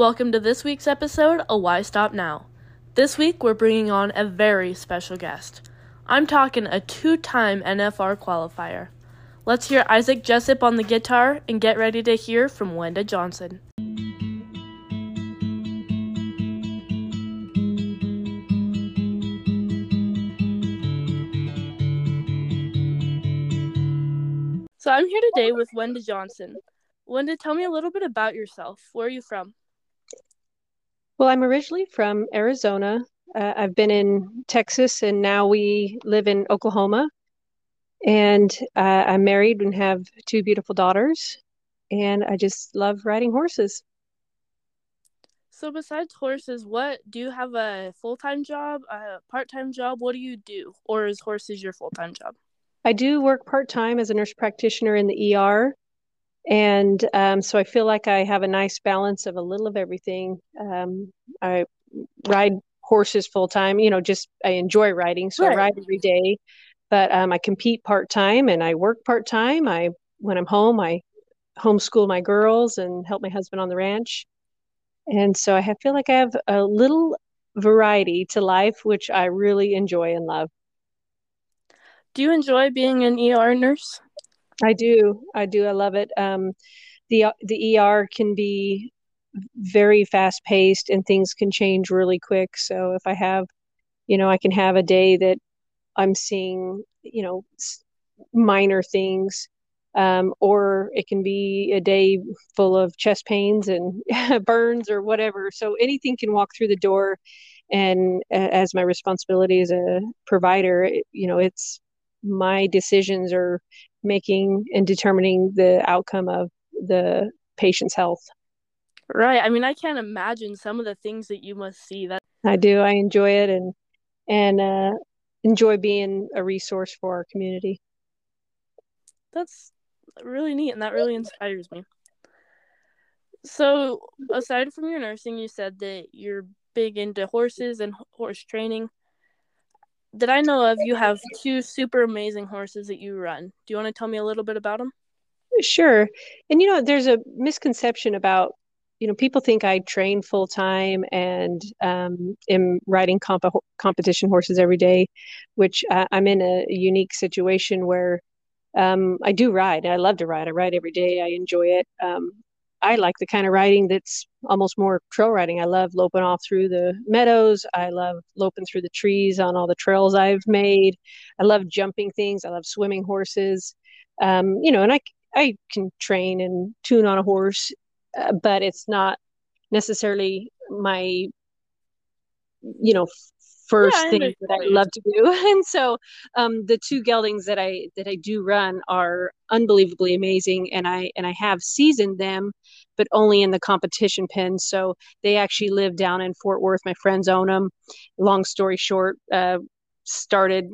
Welcome to this week's episode of Why Stop Now. This week, we're bringing on a very special guest. I'm talking a two-time NFR qualifier. Let's hear Isaac Jessup on the guitar and get ready to hear from Wenda Johnson. So I'm here today with Wenda Johnson. Wenda, tell me a little bit about yourself. Where are you from? Well, I'm originally from Arizona. I've been in Texas, and now we live in Oklahoma. And I'm married and have two beautiful daughters. And I just love riding horses. So besides horses, what do you have a full-time job, a part-time job? What do you do? Or is horses your full-time job? I do work part-time as a nurse practitioner in the ER. And so I feel like I have a nice balance of a little of everything. I ride horses full time, I enjoy riding. So right. I ride every day, but I compete part time and I work part time. When I'm home, I homeschool my girls and help my husband on the ranch. And so I feel like I have a little variety to life, which I really enjoy and love. Do you enjoy being an ER nurse? I do. I love it. The ER can be very fast paced and things can change really quick. So if I have, I can have a day that I'm seeing, minor things, or it can be a day full of chest pains and burns or whatever. So anything can walk through the door. And as my responsibility as a provider, it's my decisions are making and determining the outcome of the patient's health. Right. I mean, I can't imagine some of the things that you must see. That I do. I enjoy it and enjoy being a resource for our community. That's really neat, and that really inspires me. So aside from your nursing, you said that you're big into horses and horse training. That I know of, you have two super amazing horses that you run. Do you want to tell me a little bit about them? Sure. And, there's a misconception about, people think I train full time and am riding competition horses every day, which I'm in a unique situation where I do ride. I love to ride. I ride every day. I enjoy it. I like the kind of riding that's almost more trail riding. I love loping off through the meadows. I love loping through the trees on all the trails I've made. I love jumping things. I love swimming horses. And I can train and tune on a horse, but it's not necessarily my, first thing that I love to do. And so the two geldings that I do run are unbelievably amazing. And I have seasoned them, but only in the competition pen. So they actually live down in Fort Worth. My friends own them. Long story short, started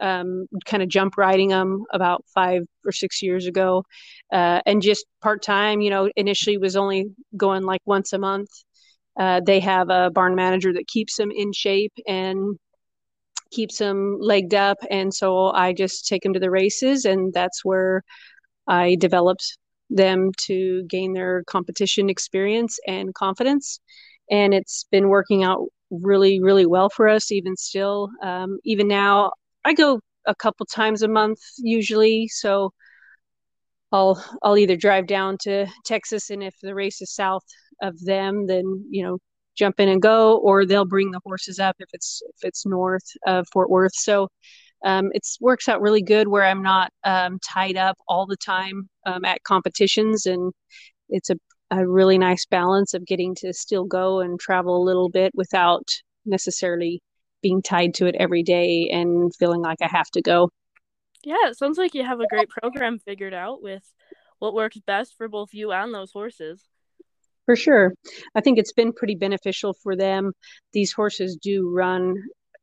kind of jump riding them about 5 or 6 years ago. And just part-time, initially was only going like once a month. They have a barn manager that keeps them in shape and keeps them legged up. And so I just take them to the races, and that's where I developed them to gain their competition experience and confidence. And it's been working out really, really well for us, even still. Even now, I go a couple times a month usually. So I'll either drive down to Texas, and if the race is south of them, then jump in and go, or they'll bring the horses up if it's north of Fort Worth. So it's works out really good where I'm not tied up all the time at competitions, and it's a really nice balance of getting to still go and travel a little bit without necessarily being tied to it every day and feeling like I have to go. Yeah, it sounds like you have a great program figured out with what works best for both you and those horses. For sure. I think it's been pretty beneficial for them. These horses do run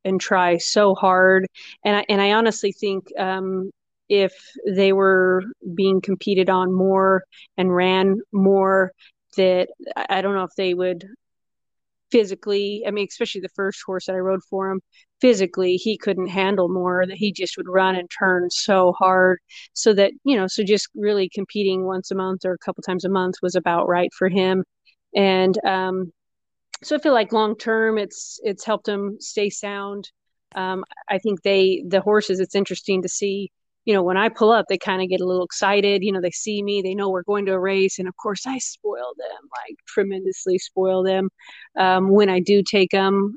and try so hard. And I honestly think if they were being competed on more and ran more, that I don't know if they would physically, especially the first horse that I rode for him, physically, he couldn't handle more, that he just would run and turn so hard. So that, so just really competing once a month or a couple times a month was about right for him. And so I feel like long term, it's helped them stay sound. I think the horses, it's interesting to see, you know, when I pull up, they kind of get a little excited, you know, they see me, they know we're going to a race. And of course I spoil them, like tremendously spoil them, when I do take them.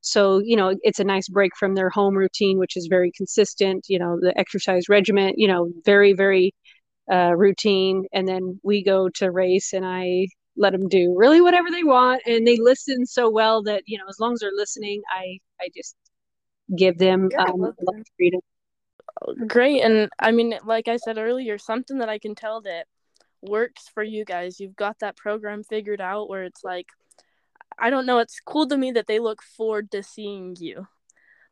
So, you know, it's a nice break from their home routine, which is very consistent, you know, the exercise regimen, you know, very, very, routine. And then we go to race and I let them do really whatever they want. And they listen so well that, you know, as long as they're listening, I just give them a lot of freedom. Great. And I mean, like I said earlier, something that I can tell that works for you guys, you've got that program figured out where it's like, I don't know, it's cool to me that they look forward to seeing you.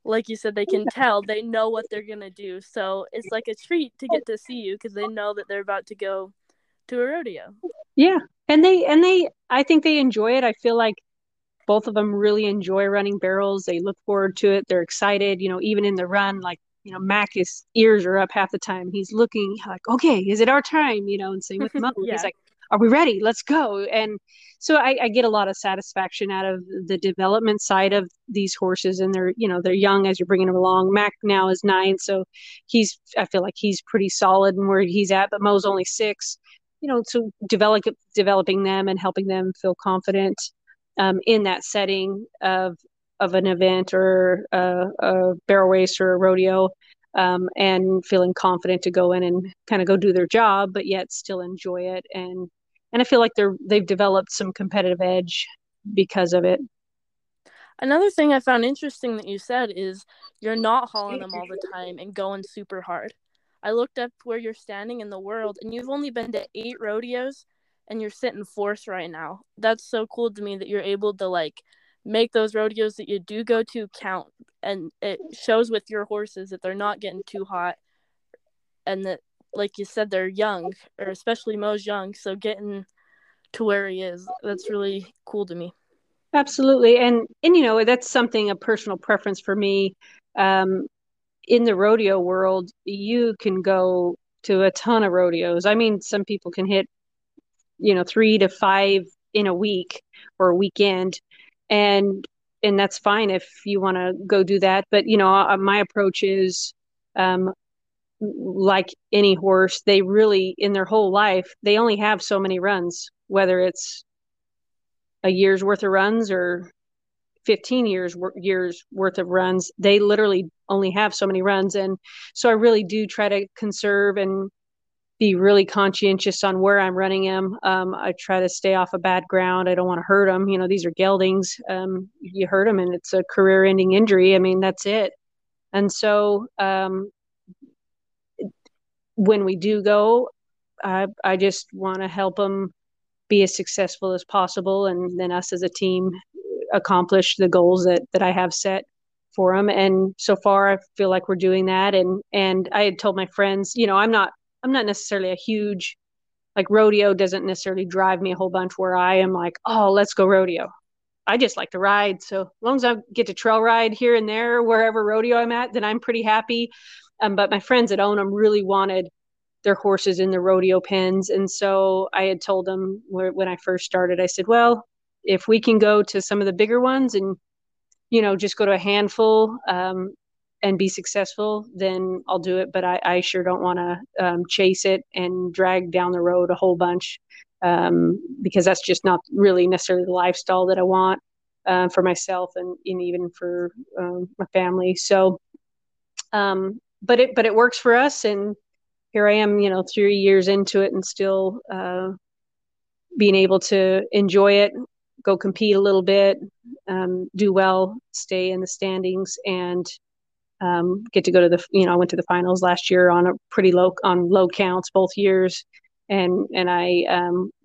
Like you said, they can tell, they know what they're going to do. So it's like a treat to get to see you because they know that they're about to go to a rodeo. Yeah. And they, I think they enjoy it. I feel like both of them really enjoy running barrels. They look forward to it. They're excited, you know, even in the run, like, you know, Mac, his ears are up half the time. He's looking like, okay, is it our time? You know, and same with Mo. Yeah. He's like, are we ready? Let's go. And so I get a lot of satisfaction out of the development side of these horses. And they're, you know, they're young as you're bringing them along. Mac now is 9. So he's, I feel like he's pretty solid in where he's at, but Mo's only 6, you know, so developing them and helping them feel confident in that setting of an event or a barrel race or a rodeo, and feeling confident to go in and kind of go do their job, but yet still enjoy it. And I feel like they've developed some competitive edge because of it. Another thing I found interesting that you said is you're not hauling them all the time and going super hard. I looked up where you're standing in the world, and you've only been to 8 rodeos and you're sitting 4th right now. That's so cool to me that you're able to like make those rodeos that you do go to count, and it shows with your horses that they're not getting too hot, and that, like you said, they're young, or especially Mo's young, so getting to where he is, that's really cool to me. Absolutely. And you know, that's something, a personal preference for me. In the rodeo world, you can go to a ton of rodeos. I mean, some people can hit, you know, 3 to 5 in a week or a weekend. And that's fine if you want to go do that. But, you know, my approach is like any horse, they really, in their whole life, they only have so many runs, whether it's a year's worth of runs or 15 years worth of runs. They literally only have so many runs. And so I really do try to conserve and be really conscientious on where I'm running them. I try to stay off of bad ground. I don't want to hurt them. You know, these are geldings. You hurt them and it's a career ending injury. I mean, that's it. And so when we do go, I just want to help them be as successful as possible. And then us as a team accomplish the goals that I have set for them. And so far I feel like we're doing that. And I had told my friends, you know, I'm not necessarily a huge, like, rodeo doesn't necessarily drive me a whole bunch where I am like, oh, let's go rodeo. I just like to ride. So as long as I get to trail ride here and there, wherever rodeo I'm at, then I'm pretty happy. But my friends that own them really wanted their horses in the rodeo pens. And so I had told them when I first started, I said, well, if we can go to some of the bigger ones and, you know, just go to a handful, and be successful, then I'll do it. But I sure don't want to chase it and drag down the road a whole bunch, because that's just not really necessarily the lifestyle that I want for myself and even for my family. So, but it works for us. And here I am, you know, 3 years into it and still being able to enjoy it, go compete a little bit, do well, stay in the standings, and get to go to the, you know, I went to the finals last year on a pretty low counts both years. And I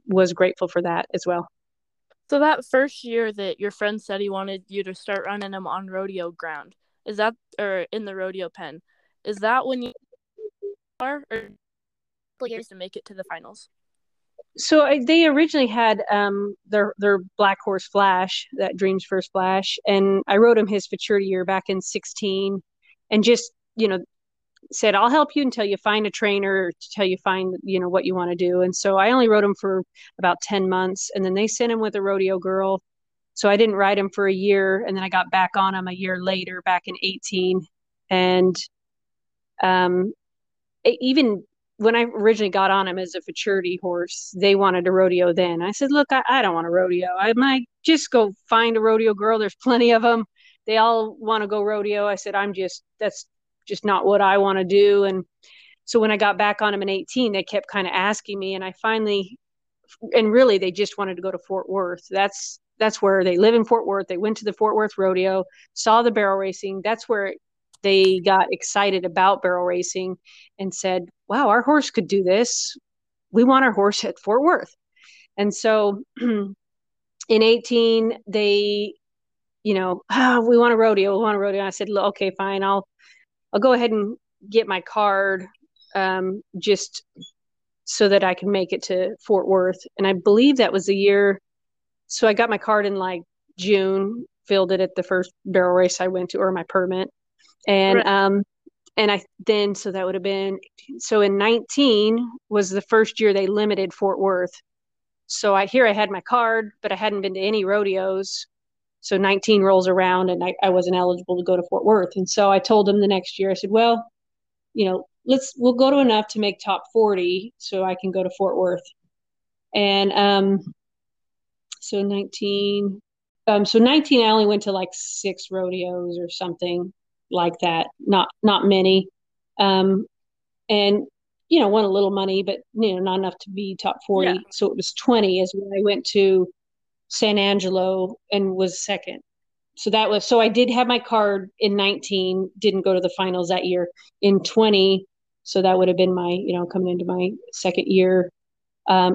was grateful for that as well. So that first year that your friend said he wanted you to start running him on rodeo ground, is that, or in the rodeo pen, is that when you are, or years to make it to the finals? So they originally had their Black Horse Flash, that Dream's First Flash. And I rode him his futurity year back in 2016. And just, you know, said, I'll help you until you find a trainer, until you find, you know, what you want to do. And so I only rode him for about 10 months. And then they sent him with a rodeo girl. So I didn't ride him for a year. And then I got back on him a year later, back in 18. And even when I originally got on him as a futurity horse, they wanted a rodeo then. I said, look, I don't want a rodeo. I might just go find a rodeo girl. There's plenty of them. They all want to go rodeo. I said, that's just not what I want to do. And so when I got back on him in 18, they kept kind of asking me, and I finally, and really they just wanted to go to Fort Worth. That's where they live in Fort Worth. They went to the Fort Worth rodeo, saw the barrel racing. That's where they got excited about barrel racing and said, wow, our horse could do this. We want our horse at Fort Worth. And so in 18, they, you know, we want a rodeo. We want a rodeo. And I said, okay, fine. I'll go ahead and get my card just so that I can make it to Fort Worth. And I believe that was the year. So I got my card in like June, filled it at the first barrel race I went to, or my permit. And, right. So that would have been, so in 19 was the first year they limited Fort Worth. So I had my card, but I hadn't been to any rodeos. So 19 rolls around and I wasn't eligible to go to Fort Worth. And so I told them the next year, I said, well, you know, we'll go to enough to make top 40 so I can go to Fort Worth. And so 19, I only went to like 6 rodeos or something like that. Not many. And, you know, won a little money, but, you know, not enough to be top 40. Yeah. So it was 20 is when I went to San Angelo and was second. So that was, so I did have my card in 19, didn't go to the finals that year. In 20, so that would have been my, you know, coming into my second year,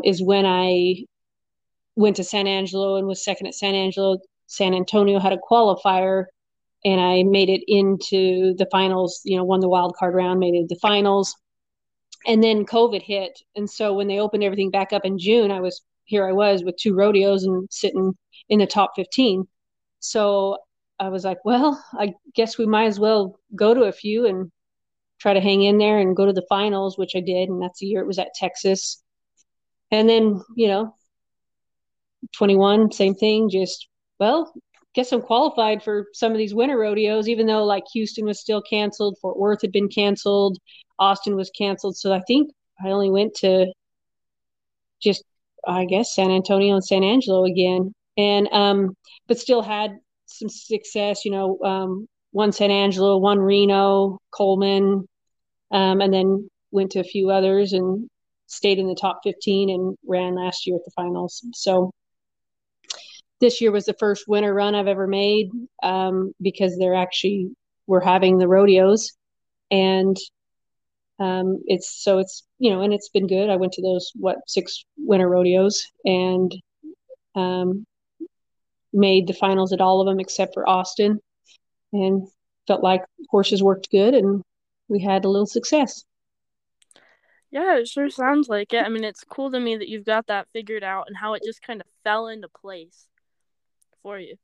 is when I went to San Angelo and was second at San Angelo. San Antonio had a qualifier and I made it into the finals, you know, won the wild card round, made it to the finals, and then COVID hit. And so when they opened everything back up in June, I was with 2 rodeos and sitting in the top 15. So I was like, well, I guess we might as well go to a few and try to hang in there and go to the finals, which I did. And that's the year it was at Texas. And then, you know, 21, same thing, just, well, guess I'm qualified for some of these winter rodeos, even though like Houston was still canceled, Fort Worth had been canceled, Austin was canceled. So I think I only went to just, I guess, San Antonio and San Angelo again, and but still had some success, you know, one San Angelo, one Reno, Coleman, and then went to a few others and stayed in the top 15 and ran last year at the finals. So this year was the first winter run I've ever made because they're actually, we're having the rodeos, and it's, you know, and it's been good. I went to those, 6 winter rodeos and, made the finals at all of them except for Austin, and felt like horses worked good and we had a little success. Yeah, it sure sounds like it. I mean, it's cool to me that you've got that figured out and how it just kind of fell into place for you.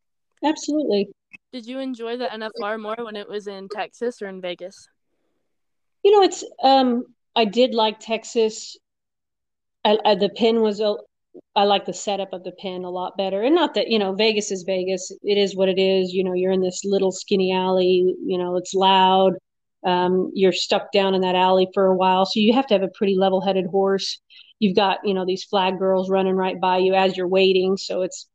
Absolutely. Did you enjoy the NFR more when it was in Texas or in Vegas? You know, it's, I did like Texas. The pin was, I like the setup of the pin a lot better. And not that, you know, Vegas is Vegas. It is what it is. You know, you're in this little skinny alley, you know, it's loud. You're stuck down in that alley for a while. So you have to have a pretty level-headed horse. You've got, you know, these flag girls running right by you as you're waiting. So it's,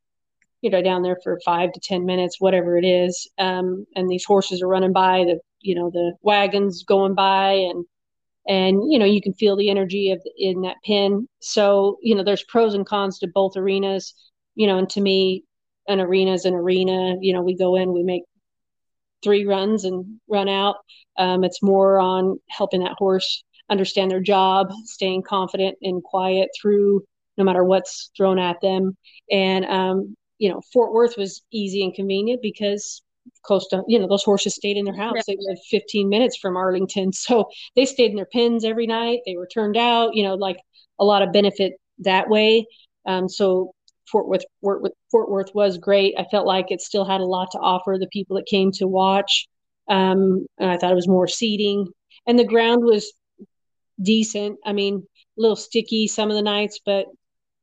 you know, down there for 5 to 10 minutes, whatever it is. And these horses are running by the, you know, the wagons going by, and, you know, you can feel the energy of in that pen. So, you know, there's pros and cons to both arenas, you know, and to me, an arena is an arena. You know, we go in, we make 3 runs and run out. It's more on helping that horse understand their job, staying confident and quiet through no matter what's thrown at them. And, you know, Fort Worth was easy and convenient because close to, you know, those horses stayed in their house. They lived 15 minutes from Arlington, so they stayed in their pens every night. They were turned out, you know, like a lot of benefit that way. So Fort Worth was great. I felt like it still had a lot to offer the people that came to watch. And I thought it was more seating, And the ground was decent. I mean, a little sticky some of the nights, but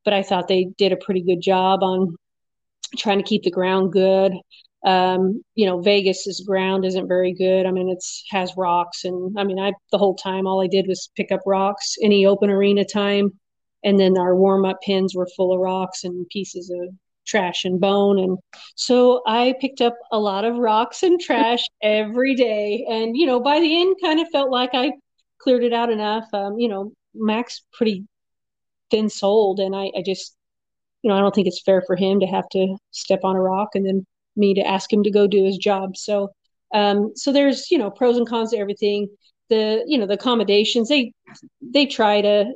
I thought they did a pretty good job on trying to keep the ground good. You know, Vegas's ground isn't very good. I mean, has rocks, and I mean, the whole time, all I did was pick up rocks any open arena time. And then our warm up pins were full of rocks and pieces of trash and bone. And so I picked up a lot of rocks and trash every day. And, you know, by the end kind of felt like I cleared it out enough. You know, Mac's pretty thin souled, and I just, you know, I don't think it's fair for him to have to step on a rock and then me to ask him to go do his job. So, so there's, you know, pros and cons to everything. You know, the accommodations, they try to,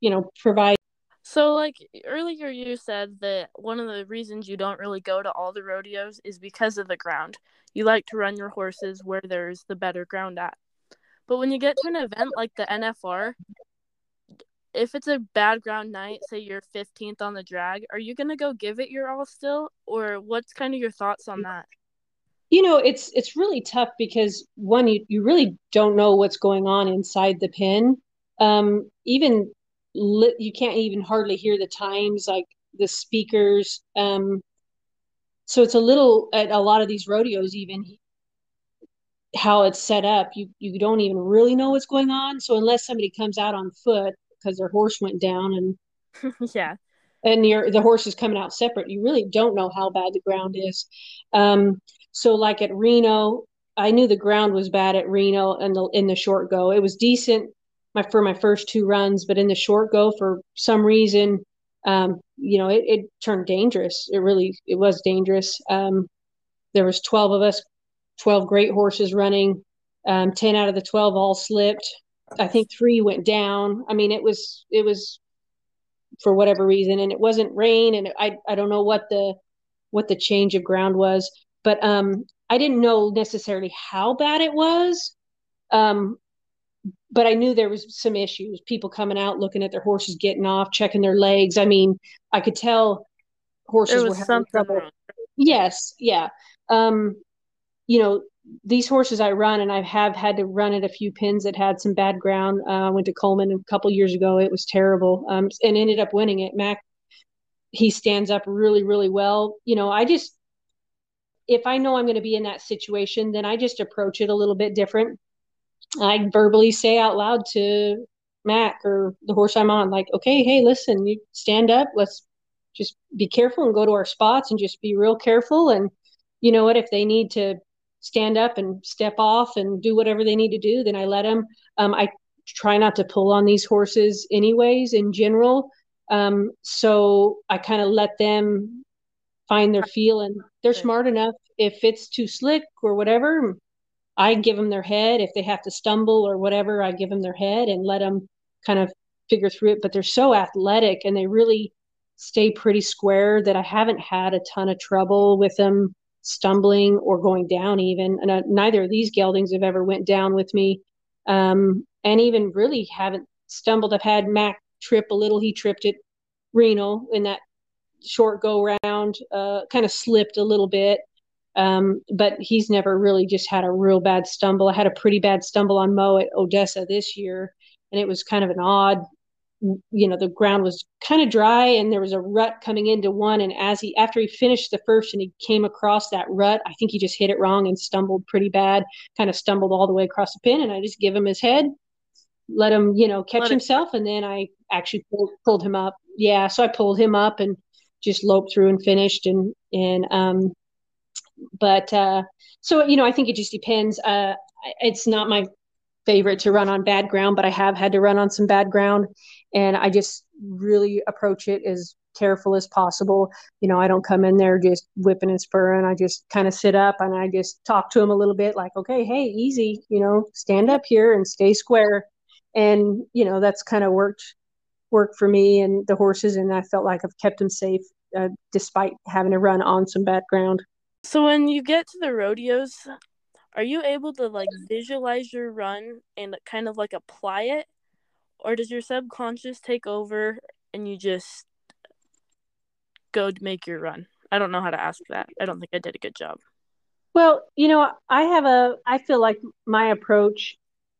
you know, provide. So, like, earlier you said that one of the reasons you don't really go to all the rodeos is because of the ground. You like to run your horses where there's the better ground at. But when you get to an event like the NFR, if it's a bad ground night, say you're 15th on the drag, are you going to go give it your all still? Or what's kind of your thoughts on that? You know, it's really tough because, one, you really don't know what's going on inside the pen. You can't even hardly hear the times, like the speakers. So it's at a lot of these rodeos, even how it's set up, you don't even really know what's going on. So unless somebody comes out on foot because their horse went down and yeah, and the horse is coming out separate, you really don't know how bad the ground is. So like at Reno, I knew the ground was bad at Reno, and in the short go, it was decent for my first two runs, but in the short go, for some reason, you know, it turned dangerous. It was dangerous. There was 12 of us, 12 great horses running. 10 out of the 12 all slipped. I think 3 went down. I mean, it was for whatever reason, and it wasn't rain, and I don't know what the change of ground was, but I didn't know necessarily how bad it was. But I knew there was some issues, people coming out, looking at their horses, getting off, checking their legs. I mean, I could tell horses were having trouble. Yes. Yeah. You know, these horses I run, and I have had to run at a few pins that had some bad ground. I went to Coleman a couple years ago. It was terrible, and ended up winning it. Mac, he stands up really, really well. You know, if I know I'm going to be in that situation, then I just approach it a little bit different. I verbally say out loud to Mac or the horse I'm on, like, okay, hey, listen, you stand up. Let's just be careful and go to our spots and just be real careful. And you know what, if they need to stand up and step off and do whatever they need to do, then I let them. I try not to pull on these horses anyways, in general. So I kind of let them find their feel, and they're smart enough. If it's too slick or whatever, I give them their head. If they have to stumble or whatever, I give them their head and let them kind of figure through it. But they're so athletic, and they really stay pretty square, that I haven't had a ton of trouble with them stumbling or going down even. And neither of these geldings have ever went down with me. And even really haven't stumbled. I've had Mac trip a little. He tripped at Reno in that short go round, kind of slipped a little bit. But he's never really just had a real bad stumble. I had a pretty bad stumble on Mo at Odessa this year, and it was kind of an odd, you know, the ground was kind of dry, and there was a rut coming into one. And after he finished the first and he came across that rut, I think he just hit it wrong and stumbled pretty bad, kind of stumbled all the way across the pin. And I just give him his head, let him, you know, catch himself. And then I actually pulled him up. Yeah. So I pulled him up and just loped through and finished. So, you know, I think it just depends. It's not my favorite to run on bad ground, but I have had to run on some bad ground, and I just really approach it as careful as possible. You know, I don't come in there just whipping and spurring. I just kind of sit up, and I just talk to him a little bit, like, okay, hey, easy, you know, stand up here and stay square. And, you know, that's kind of worked for me and the horses. And I felt like I've kept them safe, despite having to run on some bad ground. So when you get to the rodeos, are you able to, like, visualize your run and kind of, like, apply it? Or does your subconscious take over and you just go to make your run? I don't know how to ask that. I don't think I did a good job. Well, you know, I feel like my approach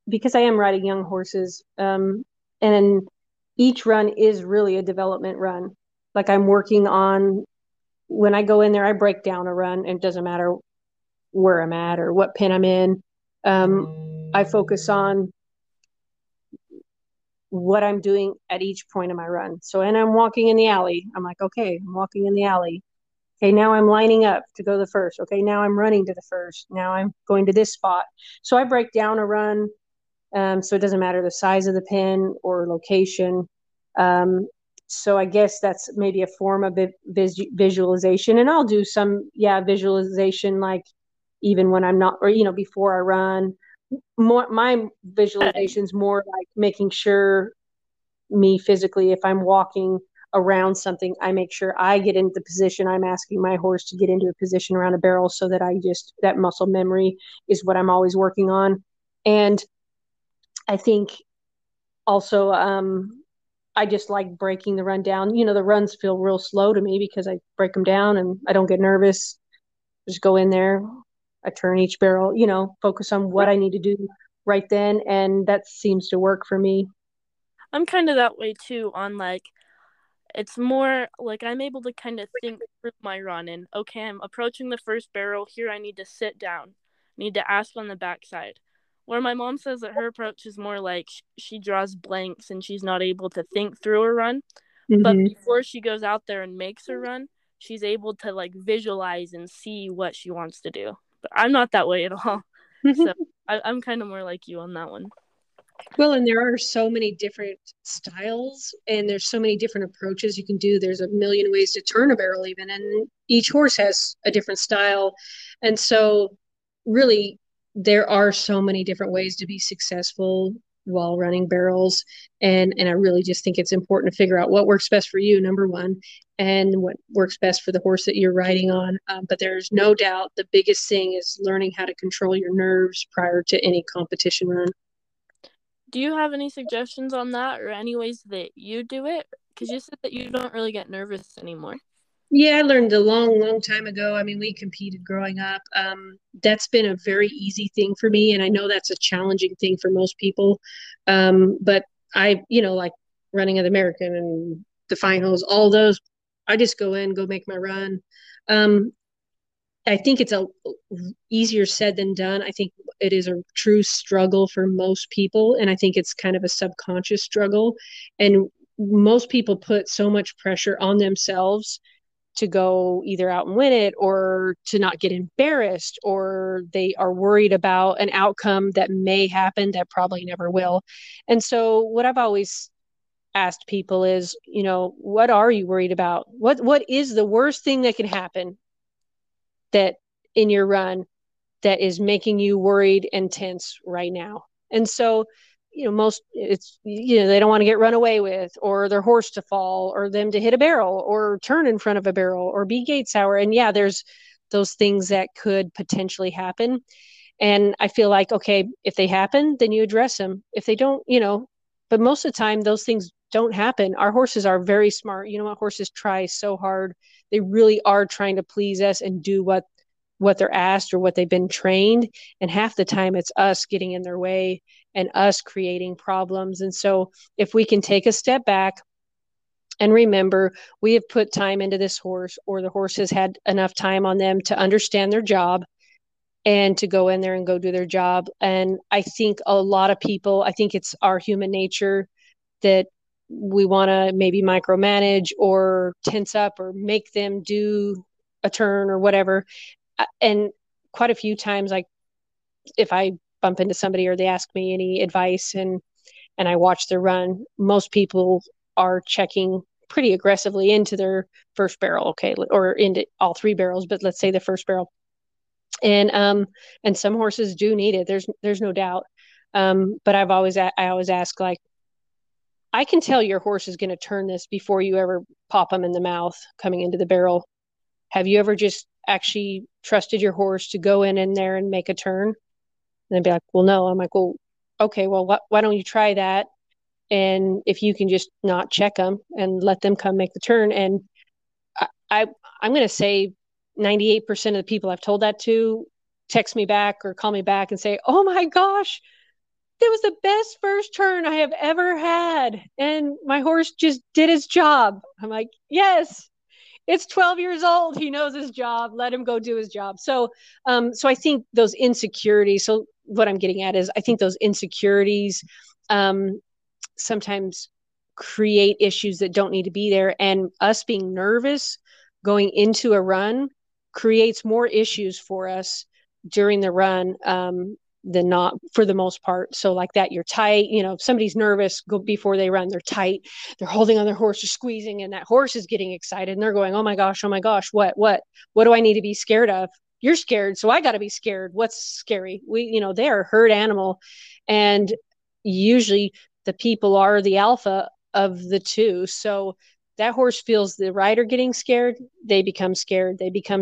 because I am riding young horses, and each run is really a development run. Like I'm working on, when I go in there, I break down a run, and it doesn't matter where I'm at or what pin I'm in. I focus on what I'm doing at each point of my run. So, and I'm walking in the alley. I'm like, okay, I'm walking in the alley. Okay, now I'm lining up to go to the first. Okay, now I'm running to the first. Now I'm going to this spot. So I break down a run. So it doesn't matter the size of the pin or location. So I guess that's maybe a form of visualization. And I'll do some, visualization, like even when I'm not, or, before I run. My visualization's more like making sure me physically, if I'm walking around something, I make sure I get into the position. I'm asking my horse to get into a position around a barrel so that that muscle memory is what I'm always working on. And I think also I just like breaking the run down. The runs feel real slow to me because I break them down and I don't get nervous. Just go in there. I turn each barrel, focus on what I need to do right then. And that seems to work for me. I'm kind of that way too, on like, it's more like I'm able to kind of think through my run and, okay, I'm approaching the first barrel here. I need to sit down. I need to ask on the backside. Where my mom says that her approach is more like she draws blanks and she's not able to think through her run. Mm-hmm. But before she goes out there and makes her run, she's able to like visualize and see what she wants to do. But I'm not that way at all. So I'm kind of more like you on that one. Well, and there are so many different styles and there's so many different approaches you can do. There's a million ways to turn a barrel even, and each horse has a different style. And so really there are so many different ways to be successful while running barrels. And I really just think it's important to figure out what works best for you, number one, and what works best for the horse that you're riding on. But there's no doubt the biggest thing is learning how to control your nerves prior to any competition run. Do you have any suggestions on that or any ways that you do it? Because you said that you don't really get nervous anymore. Yeah, I learned a long, long time ago. I mean, we competed growing up. That's been a very easy thing for me. And I know that's a challenging thing for most people. But I, like running at American and the finals, all those, I just go in, go make my run. I think it's easier said than done. I think it is a true struggle for most people. And I think it's kind of a subconscious struggle. And most people put so much pressure on themselves to go either out and win it or to not get embarrassed, or they are worried about an outcome that may happen that probably never will. And so what I've always asked people is, what are you worried about? What is the worst thing that can happen that in your run that is making you worried and tense right now? And so, most it's, they don't want to get run away with, or their horse to fall, or them to hit a barrel or turn in front of a barrel or be gate sour. And yeah, there's those things that could potentially happen. And I feel like, okay, if they happen, then you address them. If they don't, but most of the time those things don't happen. Our horses are very smart. Our horses try so hard. They really are trying to please us and do what they're asked or what they've been trained. And half the time it's us getting in their way and us creating problems. And so if we can take a step back and remember, we have put time into this horse, or the horse has had enough time on them to understand their job and to go in there and go do their job. And I think a lot of people, I think it's our human nature that we want to maybe micromanage or tense up or make them do a turn or whatever. And quite a few times, like if I bump into somebody or they ask me any advice and I watch their run, most people are checking pretty aggressively into their first barrel, okay, or into all three barrels, but let's say the first barrel. And some horses do need it. There's no doubt. But I always ask, like, I can tell your horse is going to turn this before you ever pop them in the mouth coming into the barrel. Have you ever just actually trusted your horse to go in there and make a turn? And they'd be like, well, no. I'm like, well, okay, well, why don't you try that? And if you can just not check them and let them come make the turn. And I'm going to say 98% of the people I've told that to text me back or call me back and say, oh my gosh, that was the best first turn I have ever had. And my horse just did his job. I'm like, yes, it's 12 years old. He knows his job. Let him go do his job. So, I think those insecurities. So what I'm getting at is I think those insecurities sometimes create issues that don't need to be there. And us being nervous going into a run creates more issues for us during the run than not, for the most part. So like that, you're tight, you know, if somebody's nervous before they run, they're tight, they're holding on their horse, they're squeezing, and that horse is getting excited and they're going, oh my gosh, what do I need to be scared of? You're scared. So I got to be scared. What's scary? They're a herd animal. And usually the people are the alpha of the two. So that horse feels the rider getting scared. They become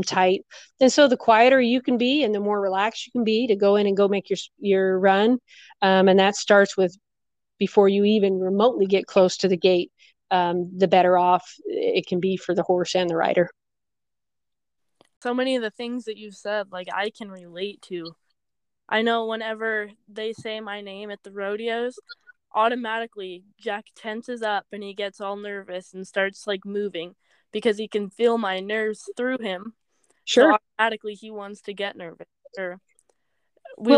tight. And so the quieter you can be and the more relaxed you can be to go in and go make your run. And that starts with before you even remotely get close to the gate, the better off it can be for the horse and the rider. So many of the things that you've said, like, I can relate to. I know whenever they say my name at the rodeos, automatically Jack tenses up and he gets all nervous and starts like moving because he can feel my nerves through him. Sure. So automatically he wants to get nervous. Go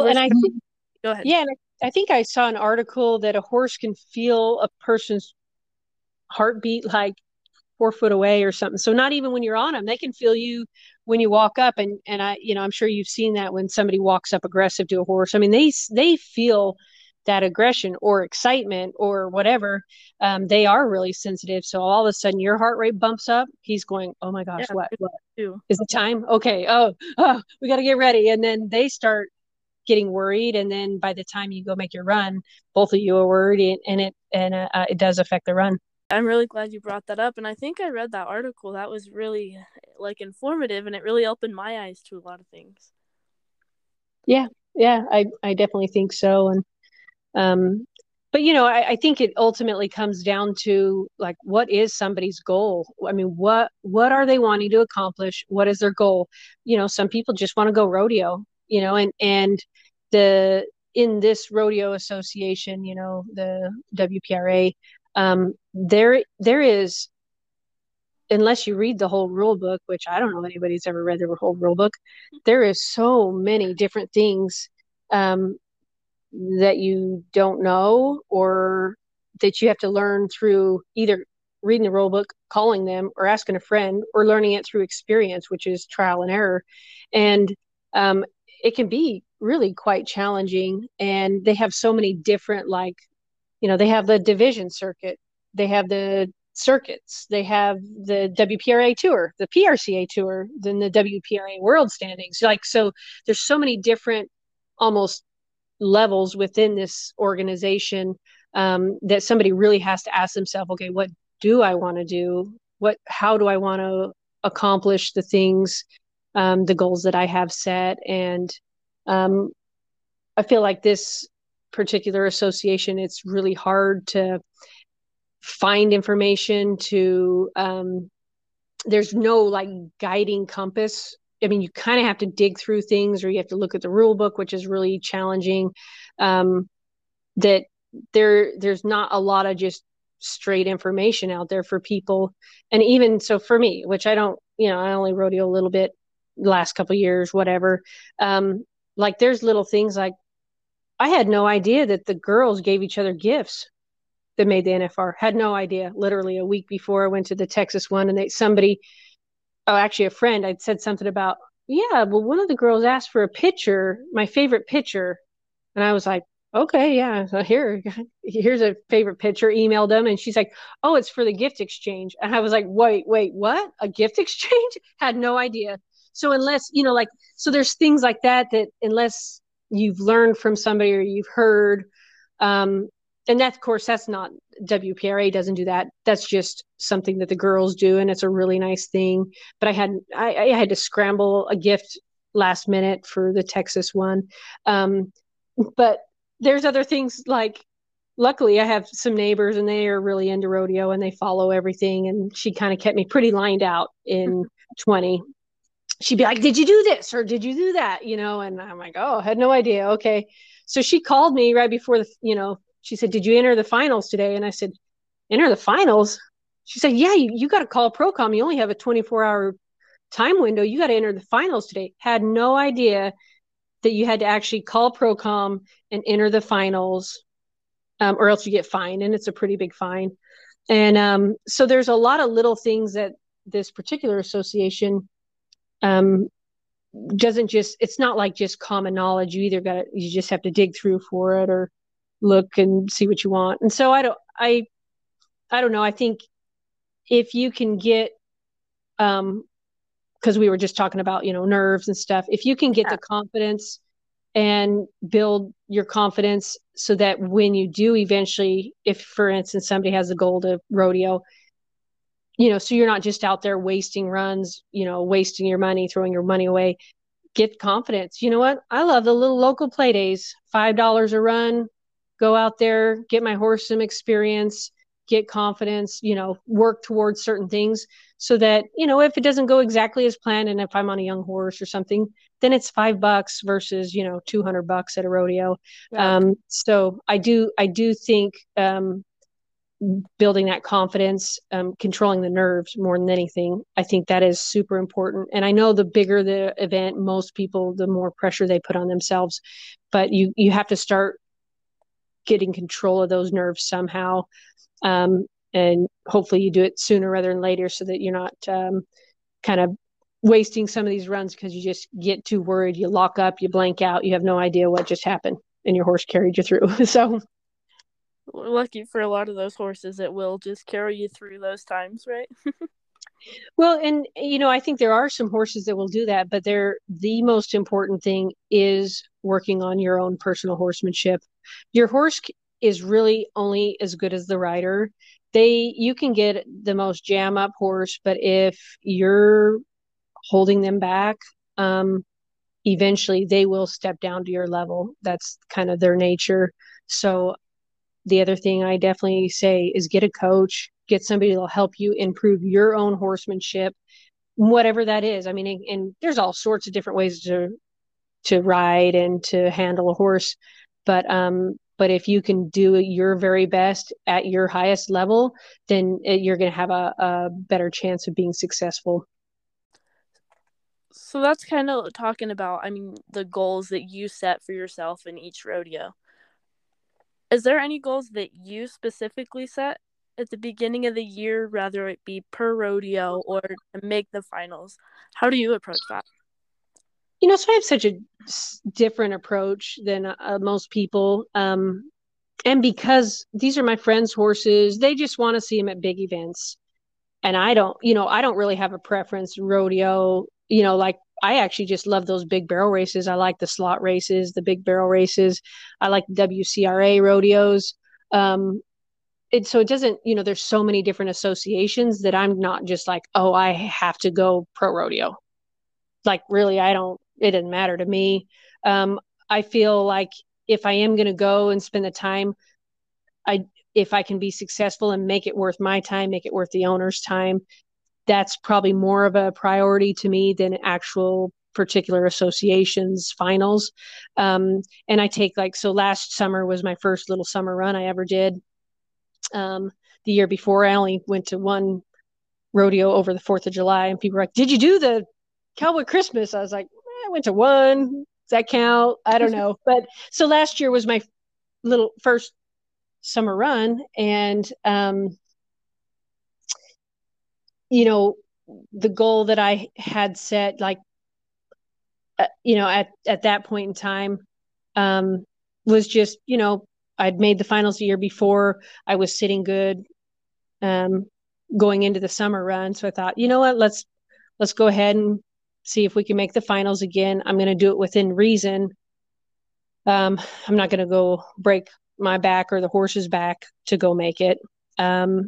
ahead. Yeah, and I think I saw an article that a horse can feel a person's heartbeat like 4 foot away or something. So not even when you're on them, they can feel you when you walk up. And I, I'm sure you've seen that when somebody walks up aggressive to a horse. I mean, they feel that aggression or excitement or whatever. They are really sensitive. So all of a sudden your heart rate bumps up. He's going, oh my gosh, yeah, what is the time? Okay. Oh, we got to get ready. And then they start getting worried. And then by the time you go make your run, both of you are worried, and it does affect the run. I'm really glad you brought that up. And I think I read that article. That was really like informative, and it really opened my eyes to a lot of things. Yeah, I definitely think so. And but, I think it ultimately comes down to like, what is somebody's goal? I mean, what are they wanting to accomplish? What is their goal? Some people just want to go rodeo, and in this rodeo association, the WPRA, there is, unless you read the whole rule book, which I don't know anybody's ever read the whole rule book, there is so many different things, that you don't know or that you have to learn through either reading the rule book, calling them, or asking a friend, or learning it through experience, which is trial and error. And it can be really quite challenging. And they have so many different, like, they have the division circuit, they have the circuits, they have the WPRA tour, the PRCA tour, then the WPRA world standings. Like, so there's so many different almost levels within this organization that somebody really has to ask themselves, okay, what do I want to do? How do I want to accomplish the things, the goals that I have set? And I feel like this particular association, it's really hard to find information to, there's no like guiding compass. I mean, you kind of have to dig through things, or you have to look at the rule book, which is really challenging. That there's not a lot of just straight information out there for people. And even so for me, which I don't, I only rodeo a little bit the last couple of years, whatever. Like there's little things like I had no idea that the girls gave each other gifts that made the NFR. Had no idea. Literally a week before I went to the Texas one, and actually a friend, I'd said something about, yeah, well, one of the girls asked for a picture, my favorite picture. And I was like, okay, yeah, so here's a favorite picture, emailed them. And she's like, oh, it's for the gift exchange. And I was like, wait, what? A gift exchange? Had no idea. So unless, so there's things like that unless you've learned from somebody or you've heard, and that, of course, that's not, WPRA doesn't do that. That's just something that the girls do. And it's a really nice thing. But I had to scramble a gift last minute for the Texas one. But there's other things like, luckily I have some neighbors and they are really into rodeo and they follow everything. And she kind of kept me pretty lined out in 20. She'd be like, did you do this? Or did you do that? And I'm like, oh, I had no idea. Okay. So she called me right before the, you know, she said, did you enter the finals today? And I said, enter the finals? She said, yeah, you got to call ProCom. You only have a 24-hour time window. You got to enter the finals today. Had no idea that you had to actually call ProCom and enter the finals, or else you get fined, and it's a pretty big fine. And so there's a lot of little things that this particular association doesn't just, it's not like just common knowledge. You either got to, you just have to dig through for it or look and see what you want. And so I don't know. I think if you can get, because we were just talking about, you know, nerves and stuff. If you can get the confidence and build your confidence so that when you do eventually, if, for instance, somebody has the goal to rodeo, you know, so you're not just out there wasting runs, you know, wasting your money, throwing your money away, get confidence. You know what? I love the little local play days, $5 a run, go out there, get my horse some experience, get confidence, you know, work towards certain things so that, you know, if it doesn't go exactly as planned and if I'm on a young horse or something, then it's $5 versus, you know, $200 at a rodeo. Yeah. So I do think building that confidence, controlling the nerves more than anything, I think that is super important. And I know the bigger the event, most people, the more pressure they put on themselves, but you have to start getting control of those nerves somehow. And hopefully you do it sooner rather than later so that you're not kind of wasting some of these runs because you just get too worried. You lock up, you blank out, you have no idea what just happened and your horse carried you through. So lucky for a lot of those horses, it will just carry you through those times, right? Well, and, you know, I think there are some horses that will do that, but the most important thing is working on your own personal horsemanship. Your horse is really only as good as the rider. You can get the most jam up horse, but if you're holding them back, eventually they will step down to your level. That's kind of their nature. So the other thing I definitely say is get a coach, get somebody that'll help you improve your own horsemanship, whatever that is. I mean, and there's all sorts of different ways to ride and to handle a horse, but if you can do your very best at your highest level, then you're going to have a better chance of being successful. So that's kind of talking about, I mean, the goals that you set for yourself in each rodeo. Is there any goals that you specifically set at the beginning of the year, rather it be per rodeo or to make the finals? How do you approach that? You know, so I have such a different approach than most people. And because these are my friends' horses, they just want to see them at big events. And I don't really have a preference in rodeo. You know, like I actually just love those big barrel races. I like the slot races, the big barrel races. I like WCRA rodeos. So it doesn't, you know, there's so many different associations that I'm not just like, oh, I have to go pro rodeo. Like really, it didn't matter to me. I feel like if I am going to go and spend the time, if I can be successful and make it worth my time, make it worth the owner's time, that's probably more of a priority to me than actual particular associations finals. And I take so last summer was my first little summer run I ever did. The year before I only went to one rodeo over the 4th of July and people were like, did you do the Cowboy Christmas? I was like, I went to one. Does that count? I don't know. But so last year was my little first summer run. And, you know, the goal that I had set, you know, at that point in time was just, you know, I'd made the finals the year before. I was sitting good going into the summer run. So I thought, you know what, let's go ahead and see if we can make the finals again. I'm going to do it within reason. I'm not going to go break my back or the horse's back to go make it. But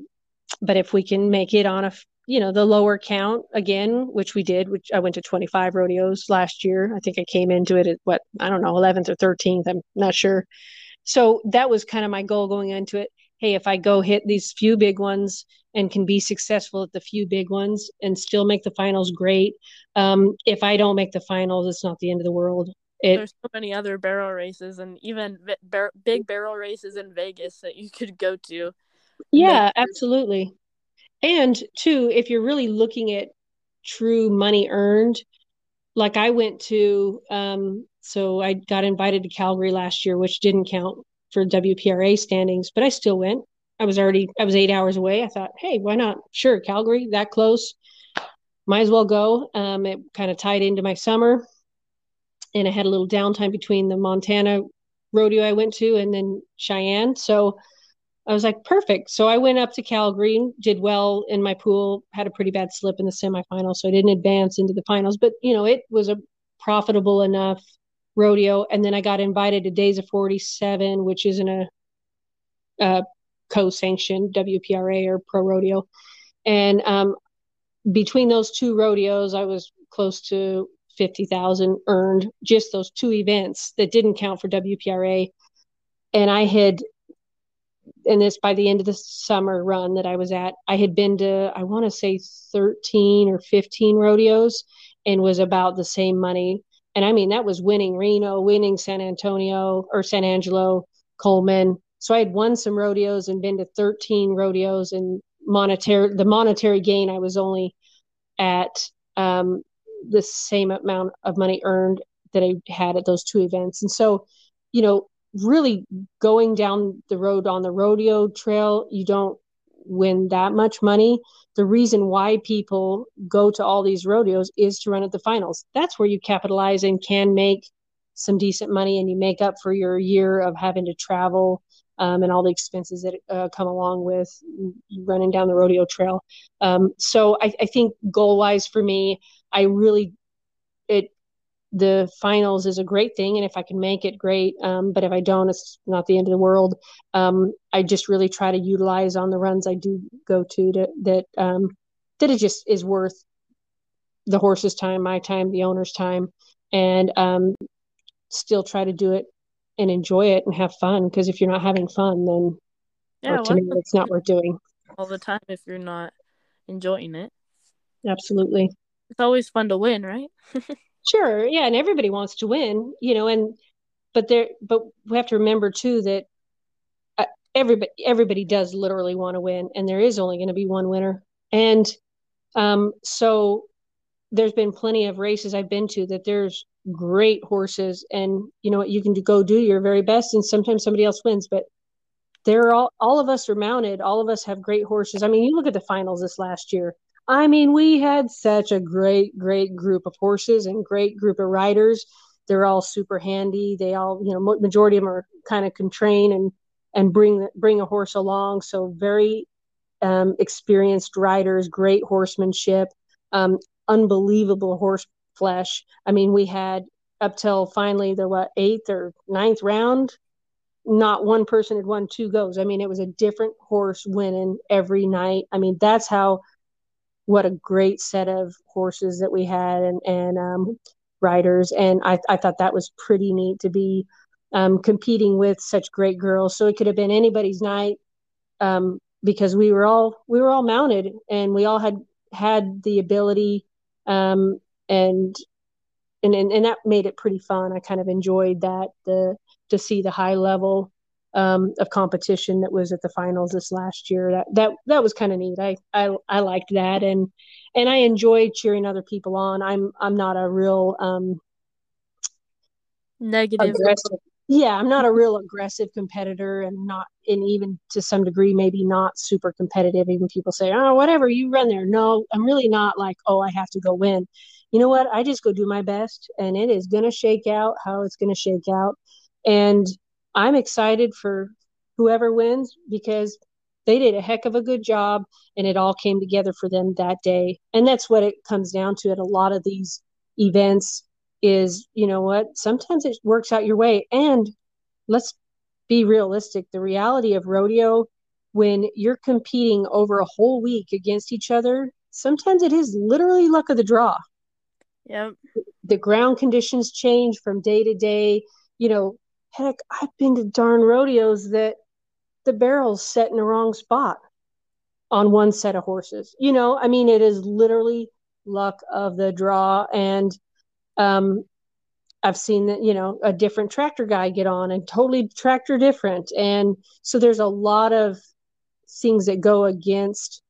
if we can make it on the lower count again, which we did, which I went to 25 rodeos last year. I think I came into it at 11th or 13th. I'm not sure. So that was kind of my goal going into it. Hey, if I go hit these few big ones and can be successful at the few big ones and still make the finals, great. If I don't make the finals, it's not the end of the world. There's so many other barrel races and even big barrel races in Vegas that you could go to. Yeah, absolutely. And too, if you're really looking at true money earned, like I went to, so I got invited to Calgary last year, which didn't count for WPRA standings, but I still went. I was 8 hours away. I thought, hey, why not? Sure. Calgary, that close. Might as well go. It kind of tied into my summer, and I had a little downtime between the Montana rodeo I went to and then Cheyenne. So I was like, perfect. So I went up to Calgary, did well in my pool, had a pretty bad slip in the semifinals. So I didn't advance into the finals, but you know, it was a profitable enough rodeo. And then I got invited to Days of 47, which isn't a co-sanctioned WPRA or pro rodeo. And between those two rodeos, I was close to 50,000 earned, just those two events that didn't count for WPRA. And by the end of the summer run that I was at, I had been to, I want to say 13 or 15 rodeos and was about the same money. And I mean, that was winning Reno, winning San Antonio or San Angelo, Coleman. So I had won some rodeos and been to 13 rodeos, and the monetary gain, I was only at the same amount of money earned that I had at those two events. And so, you know, really going down the road on the rodeo trail, you don't win that much money. The reason why people go to all these rodeos is to run at the finals. That's where you capitalize and can make some decent money, and you make up for your year of having to travel and all the expenses that come along with running down the rodeo trail. So I think goal-wise for me, the finals is a great thing, and if I can make it, great. But if I don't, it's not the end of the world. I just really try to utilize on the runs I do go to that it just is worth the horse's time, my time, the owner's time, and still try to do it and enjoy it and have fun. Because if you're not having fun, then to me, it's not worth doing all the time if you're not enjoying it. Absolutely. It's always fun to win, right? Sure. Yeah. And everybody wants to win, you know, but we have to remember too, that everybody does literally want to win, and there is only going to be one winner. And so there's been plenty of races I've been to that there's great horses, and you know what, you can go do your very best, and sometimes somebody else wins, but they're all of us are mounted. All of us have great horses. I mean, you look at the finals this last year. I mean, we had such a great, great group of horses and great group of riders. They're all super handy. They all, you know, majority of them are kind of can train and bring a horse along. So very experienced riders, great horsemanship, unbelievable horse flesh. I mean, we had up till finally the 8th or 9th round, not one person had won two goes. I mean, it was a different horse winning every night. I mean, that's how. What a great set of horses that we had and riders. And I thought that was pretty neat to be competing with such great girls. So it could have been anybody's night because we were all mounted, and we all had the ability and that made it pretty fun. I kind of enjoyed that, to see the high level of competition that was at the finals this last year. That was kind of neat. I liked that, and I enjoy cheering other people on. I'm not a real negative. Aggressive. Yeah, I'm not a real aggressive competitor, and even to some degree maybe not super competitive. Even people say, oh, whatever, you run there. No, I'm really not like, oh, I have to go win. You know what? I just go do my best, and it is gonna shake out how it's gonna shake out, and I'm excited for whoever wins because they did a heck of a good job, and it all came together for them that day. And that's what it comes down to at a lot of these events is, you know what, sometimes it works out your way. And let's be realistic. The reality of rodeo, when you're competing over a whole week against each other, sometimes it is literally luck of the draw. Yep. The ground conditions change from day to day, you know. Heck, I've been to darn rodeos that the barrel's set in the wrong spot on one set of horses. You know, I mean, it is literally luck of the draw. And I've seen that, you know, a different tractor guy get on and totally tractor different. And so there's a lot of things that go against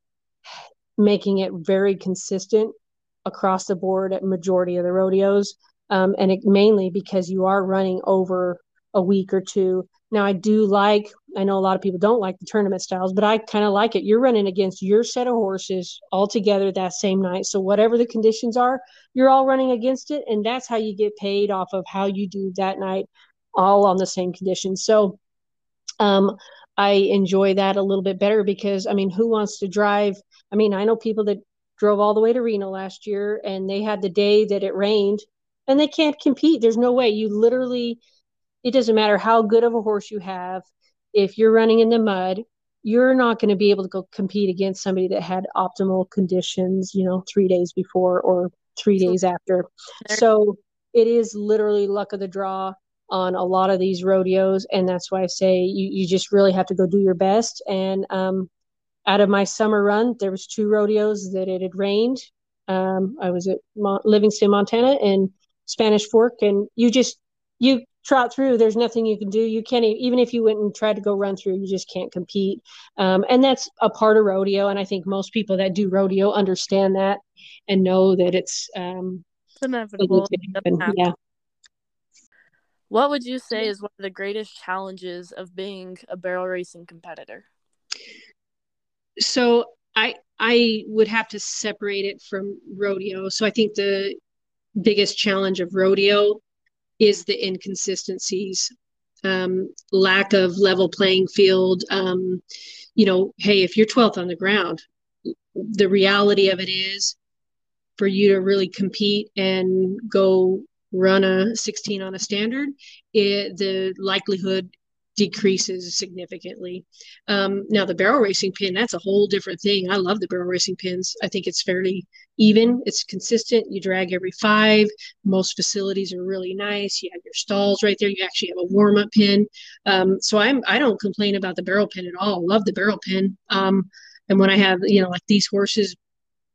making it very consistent across the board at majority of the rodeos. And it mainly because you are running over a week or two. Now I know a lot of people don't like the tournament styles, but I kind of like it. You're running against your set of horses all together that same night. So whatever the conditions are, you're all running against it. And that's how you get paid off of how you do that night, all on the same conditions. So I enjoy that a little bit better because, I mean, who wants to drive? I mean, I know people that drove all the way to Reno last year and they had the day that it rained and they can't compete. There's no way. You literally, it doesn't matter how good of a horse you have. If you're running in the mud, you're not going to be able to go compete against somebody that had optimal conditions, you know, 3 days before or 3 days after. So it is literally luck of the draw on a lot of these rodeos. And that's why I say you just really have to go do your best. And out of my summer run, there was 2 rodeos that it had rained. I was at Livingston, Montana and Spanish Fork. And you trot through, there's nothing you can do. You can't, even if you went and tried to go run through, you just can't compete. And that's a part of rodeo. And I think most people that do rodeo understand that and know that it's inevitable. Yeah. What would you say is one of the greatest challenges of being a barrel racing competitor? So I would have to separate it from rodeo. So I think the biggest challenge of rodeo is the inconsistencies, lack of level playing field. You know, hey, if you're 12th on the ground, the reality of it is for you to really compete and go run a 16 on a standard, the likelihood decreases significantly. Now the barrel racing pin, that's a whole different thing. I love the barrel racing pins. I think it's fairly even. It's consistent. You drag every 5. Most facilities are really nice. You have your stalls right there. You actually have a warm-up pin. So I don't complain about the barrel pin at all. Love the barrel pin. And when I have, you know, like these horses,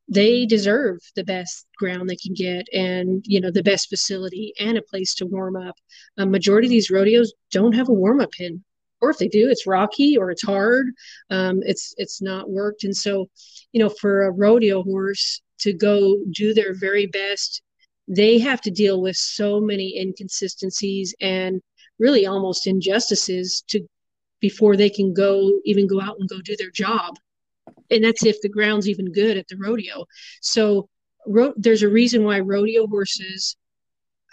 they deserve the best ground they can get and, you know, the best facility and a place to warm up. A majority of these rodeos don't have a warm-up pin, or if they do, it's rocky or it's hard. It's not worked. And so, you know, for a rodeo horse to go do their very best, they have to deal with so many inconsistencies and really almost injustices before they can go out and go do their job. And that's if the ground's even good at the rodeo. So there's a reason why rodeo horses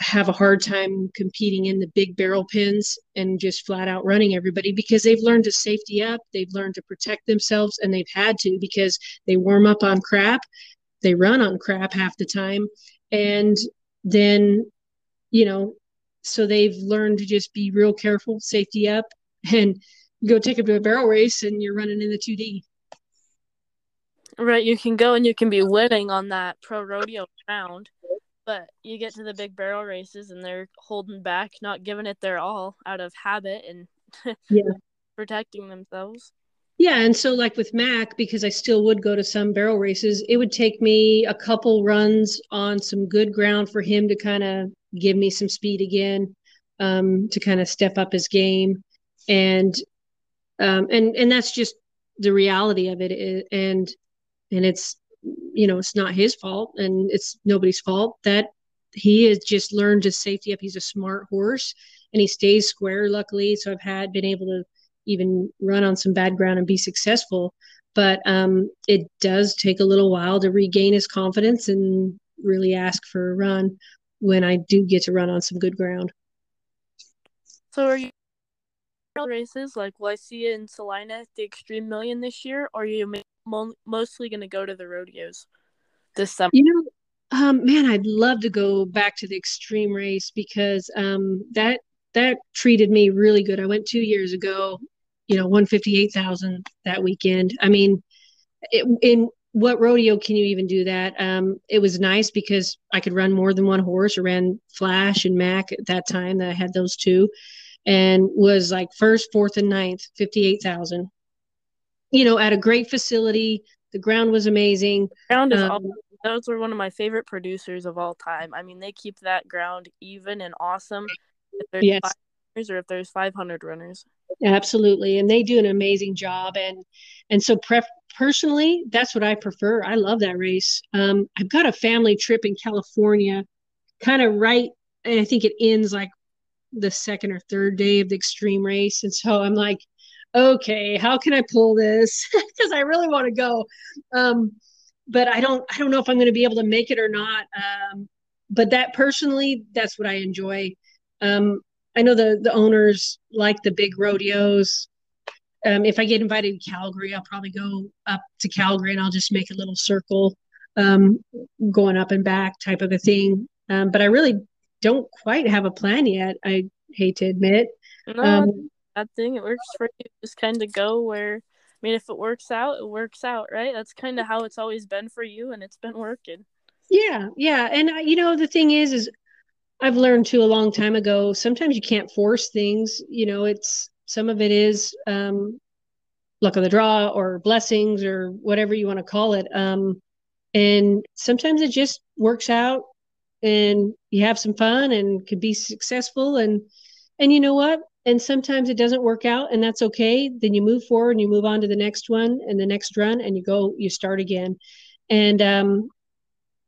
have a hard time competing in the big barrel pins and just flat out running everybody, because they've learned to safety up, they've learned to protect themselves, and they've had to, because they warm up on crap, they run on crap half the time. And then, you know, so they've learned to just be real careful, safety up, and go take them to a barrel race and you're running in the 2D. Right, you can go and you can be winning on that pro rodeo round, but you get to the big barrel races and they're holding back, not giving it their all out of habit and protecting themselves. Yeah, and so like with Mac, because I still would go to some barrel races, it would take me a couple runs on some good ground for him to kind of give me some speed again, to kind of step up his game. And that's just the reality of it. And it's, you know, it's not his fault and it's nobody's fault that he has just learned to safety up. He's a smart horse and he stays square, luckily. So I've been able to even run on some bad ground and be successful, but it does take a little while to regain his confidence and really ask for a run when I do get to run on some good ground. So are you races like Lycia and Salinas, the Extreme Million this year, or are you mostly going to go to the rodeos this summer? You know, man, I'd love to go back to the Extreme race because that treated me really good. I went 2 years ago, you know, 158,000 that weekend. I mean, in what rodeo can you even do that? It was nice because I could run more than one horse. I ran Flash and Mac at that time that I had those two, and was like 1st, 4th, and 9th, 58,000. You know, at a great facility. The ground was amazing. The ground is awesome. Those were one of my favorite producers of all time. I mean, they keep that ground even and awesome if there's 500 runners or if there's 500 runners. Absolutely. And they do an amazing job. And so personally, that's what I prefer. I love that race. I've got a family trip in California kind of right. And I think it ends like the second or third day of the extreme race. And so I'm like, okay, how can I pull this? Because I really want to go. But I don't know if I'm going to be able to make it or not. But that personally, that's what I enjoy. I know the owners like the big rodeos. If I get invited to Calgary, I'll probably go up to Calgary and I'll just make a little circle, going up and back type of a thing. But I really don't quite have a plan yet. I hate to admit. No, that thing, it works for you. Just kind of go where, I mean, if it works out, it works out, right? That's kind of how it's always been for you, and it's been working. Yeah. And, the thing is I've learned too a long time ago, sometimes you can't force things. It's some of it is luck of the draw or blessings or whatever you want to call it. And sometimes it just works out and you have some fun and could be successful. And you know what? And sometimes it doesn't work out, and that's okay. Then you move forward and you move on to the next one and the next run, and you start again. And,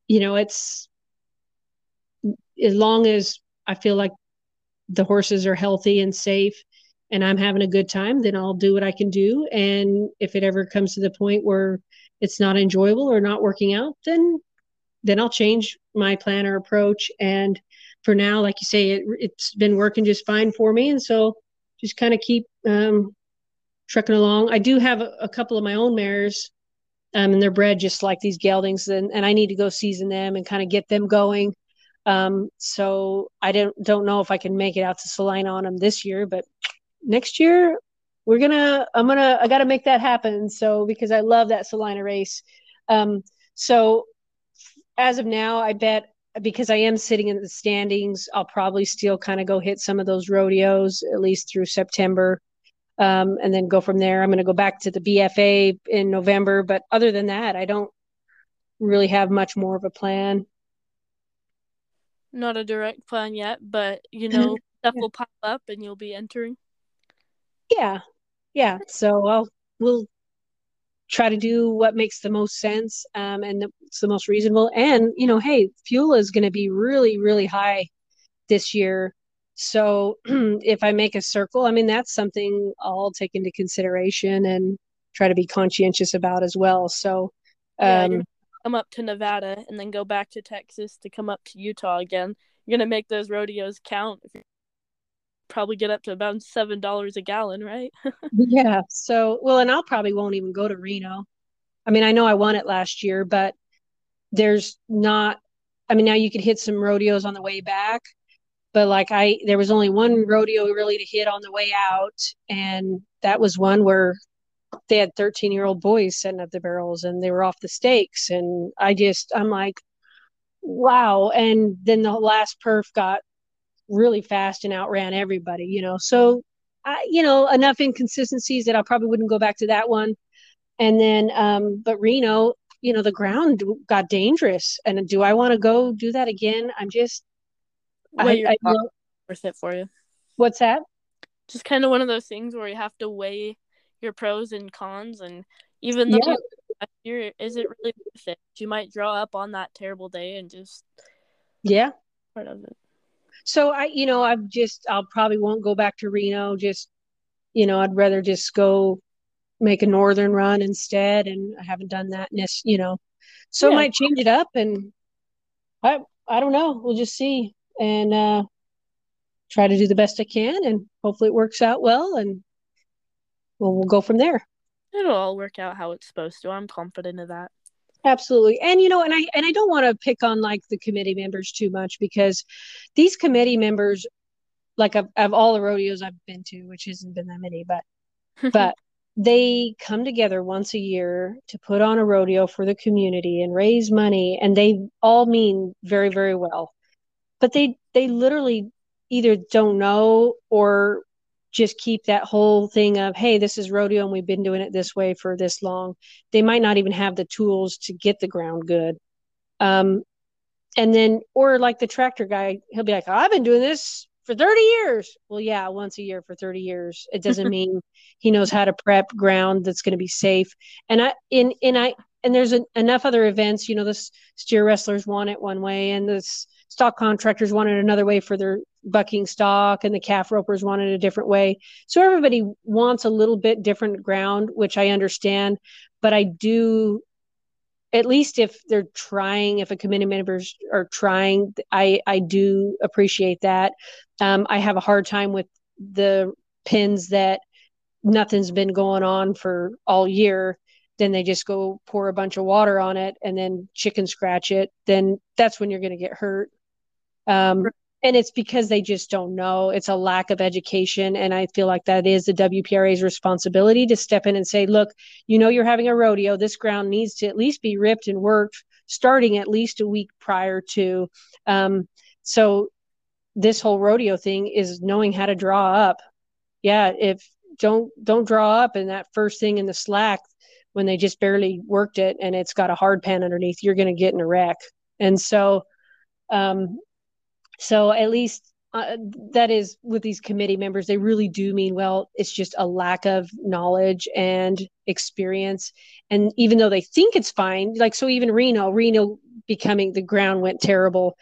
it's, as long as I feel like the horses are healthy and safe and I'm having a good time, then I'll do what I can do. And if it ever comes to the point where it's not enjoyable or not working out, then I'll change my plan or approach. And for now, like you say, it's been working just fine for me. And so just kind of keep trucking along. I do have a couple of my own mares, and they're bred just like these geldings, and I need to go season them and kind of get them going. So I don't know if I can make it out to Salina on them this year, but next year I got to make that happen. So, because I love that Salina race. So as of now, I bet, because I am sitting in the standings, I'll probably still kind of go hit some of those rodeos, at least through September. And then go from there. I'm going to go back to the BFA in November, but other than that, I don't really have much more of a plan. Not a direct plan yet, but stuff will pop up and you'll be entering. Yeah. So we'll try to do what makes the most sense, and it's the most reasonable. And hey, fuel is going to be really, really high this year. So if I make a circle, I mean, that's something I'll take into consideration and try to be conscientious about as well. So, come up to Nevada and then go back to Texas to come up to Utah again. You're going to make those rodeos count. Probably get up to about $7 a gallon, right? Yeah. So, and I'll probably won't even go to Reno. I mean, I know I won it last year, but now you could hit some rodeos on the way back, but there was only one rodeo really to hit on the way out. And that was one where they had 13-year-old boys setting up the barrels and they were off the stakes. And I'm like, wow. And then the last perf got really fast and outran everybody, so enough inconsistencies that I probably wouldn't go back to that one. And then, but Reno, the ground got dangerous. And do I want to go do that again? Worth it for you. What's that? Just kind of one of those things where you have to weigh your pros and cons, and even though is it really worth it? You might draw up on that terrible day and just part of it. So I'll probably won't go back to Reno. I'd rather just go make a northern run instead, and I haven't done that. So I might change it up, and I don't know. We'll just see, and try to do the best I can, and hopefully it works out well, and we'll go from there. It'll all work out how it's supposed to. I'm confident of that. Absolutely. And, and I don't want to pick on the committee members too much, because these committee members, of all the rodeos I've been to, which hasn't been that many, but they come together once a year to put on a rodeo for the community and raise money. And they all mean very, very well, but they literally either don't know or just keep that whole thing of, hey, this is rodeo and we've been doing it this way for this long. They might not even have the tools to get the ground good. And then, or like the tractor guy, he'll be like, oh, I've been doing this for 30 years. Well, yeah, once a year for 30 years. It doesn't mean he knows how to prep ground that's going to be safe. And there's enough other events, you know, the steer wrestlers want it one way and the stock contractors want it another way for their bucking stock, and the calf ropers want it a different way. So everybody wants a little bit different ground, which I understand, but I do, at least if they're trying, if a committee members are trying, I do appreciate that. I have a hard time with the pins that nothing's been going on for all year. Then they just go pour a bunch of water on it and then chicken scratch it. Then that's when you're going to get hurt. And it's because they just don't know. It's a lack of education. And I feel like that is the WPRA's responsibility to step in and say, look, you know, you're having a rodeo. This ground needs to at least be ripped and worked starting at least a week prior to. So this whole rodeo thing is knowing how to draw up. Yeah. If don't draw up in that first thing in the slack when they just barely worked it and it's got a hard pan underneath, you're going to get in a wreck. And so, so at least that is with these committee members, they really do mean well. It's just a lack of knowledge and experience. And even though they think it's fine, like, so even Reno becoming the ground went terrible.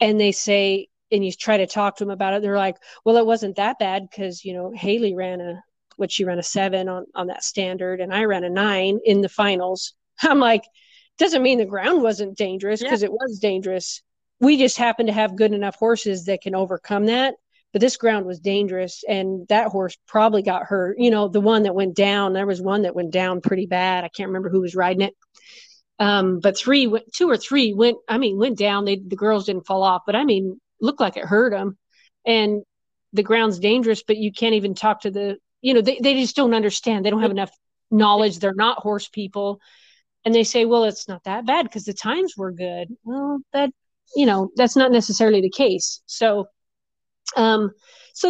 And they say, and you try to talk to them about it. They're like, well, it wasn't that bad because, you know, Haley ran a 7 on that standard. And I ran a 9 in the finals. I'm like, doesn't mean the ground wasn't dangerous because it was dangerous. We just happen to have good enough horses that can overcome that. But this ground was dangerous. And that horse probably got hurt. You know, the one that went down, there was one that went down pretty bad. I can't remember who was riding it. But two or three went down. The girls didn't fall off, but I mean, looked like it hurt them. And the ground's dangerous, but you can't even talk to they just don't understand. They don't have enough knowledge. They're not horse people. And they say, well, it's not that bad because the times were good. Well, that, you know, that's not necessarily the case. So, so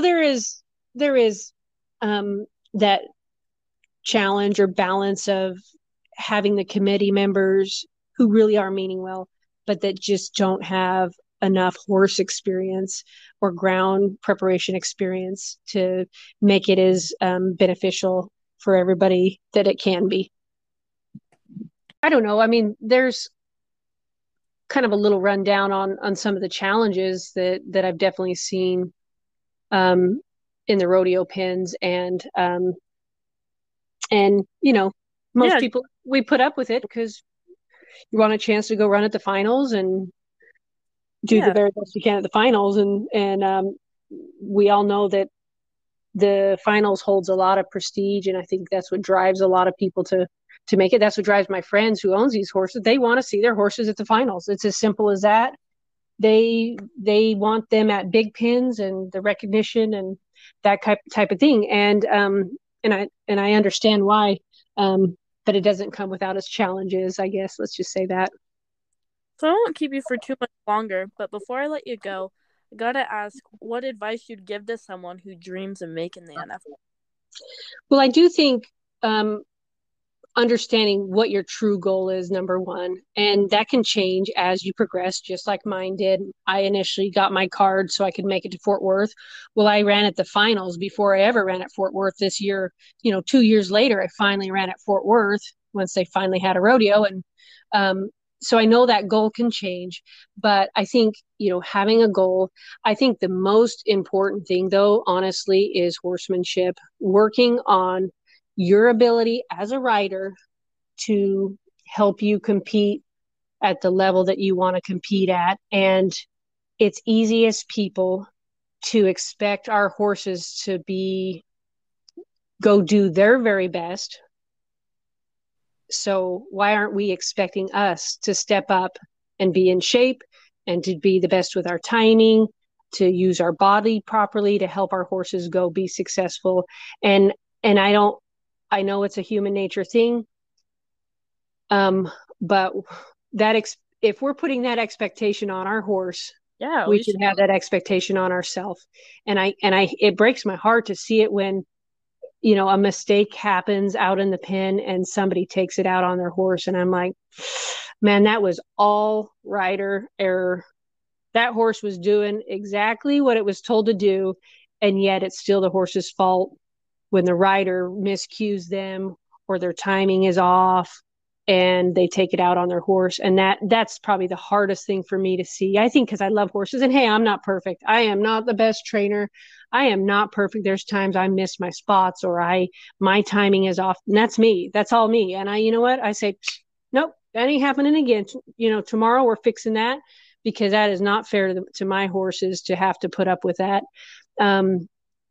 there is that challenge or balance of having the committee members who really are meaning well, but that just don't have enough horse experience or ground preparation experience to make it as beneficial for everybody that it can be. I don't know. I mean, there's kind of a little rundown on some of the challenges that I've definitely seen in the rodeo pens and you know, most people, we put up with it because you want a chance to go run at the finals and do the very best you can at the finals. And we all know that the finals holds a lot of prestige. And I think that's what drives a lot of people to make it. That's what drives my friends who owns these horses. They want to see their horses at the finals. It's as simple as that. They want them at big pins and the recognition and that type of thing. And I understand why, but it doesn't come without its challenges, I guess. Let's just say that. So I won't keep you for too much longer, but before I let you go, I got to ask what advice you'd give to someone who dreams of making the NFR. Well, I do think understanding what your true goal is, number one, and that can change as you progress, just like mine did. I initially got my card so I could make it to Fort Worth. Well, I ran at the finals before I ever ran at Fort Worth this year. You know, 2 years later, I finally ran at Fort Worth once they finally had a rodeo. And, so I know that goal can change, but I think, you know, having a goal, I think the most important thing though, honestly, is horsemanship, working on your ability as a rider to help you compete at the level that you want to compete at. And it's easy as people to expect our horses to go do their very best. So why aren't we expecting us to step up and be in shape and to be the best with our timing, to use our body properly, to help our horses go be successful? And I know it's a human nature thing. But if we're putting that expectation on our horse, we should have that expectation on ourselves. And it breaks my heart to see it when, you know, a mistake happens out in the pen and somebody takes it out on their horse. And I'm like, man, that was all rider error. That horse was doing exactly what it was told to do, and yet it's still the horse's fault when the rider miscues them or their timing is off and they take it out on their horse. And that's probably the hardest thing for me to see, I think, because I love horses. And hey, I'm not perfect. I am not the best trainer. I am not perfect. There's times I miss my spots or my timing is off. And that's me. That's all me. And you know what? I say, nope, that ain't happening again. Tomorrow we're fixing that, because that is not fair to my horses to have to put up with that. And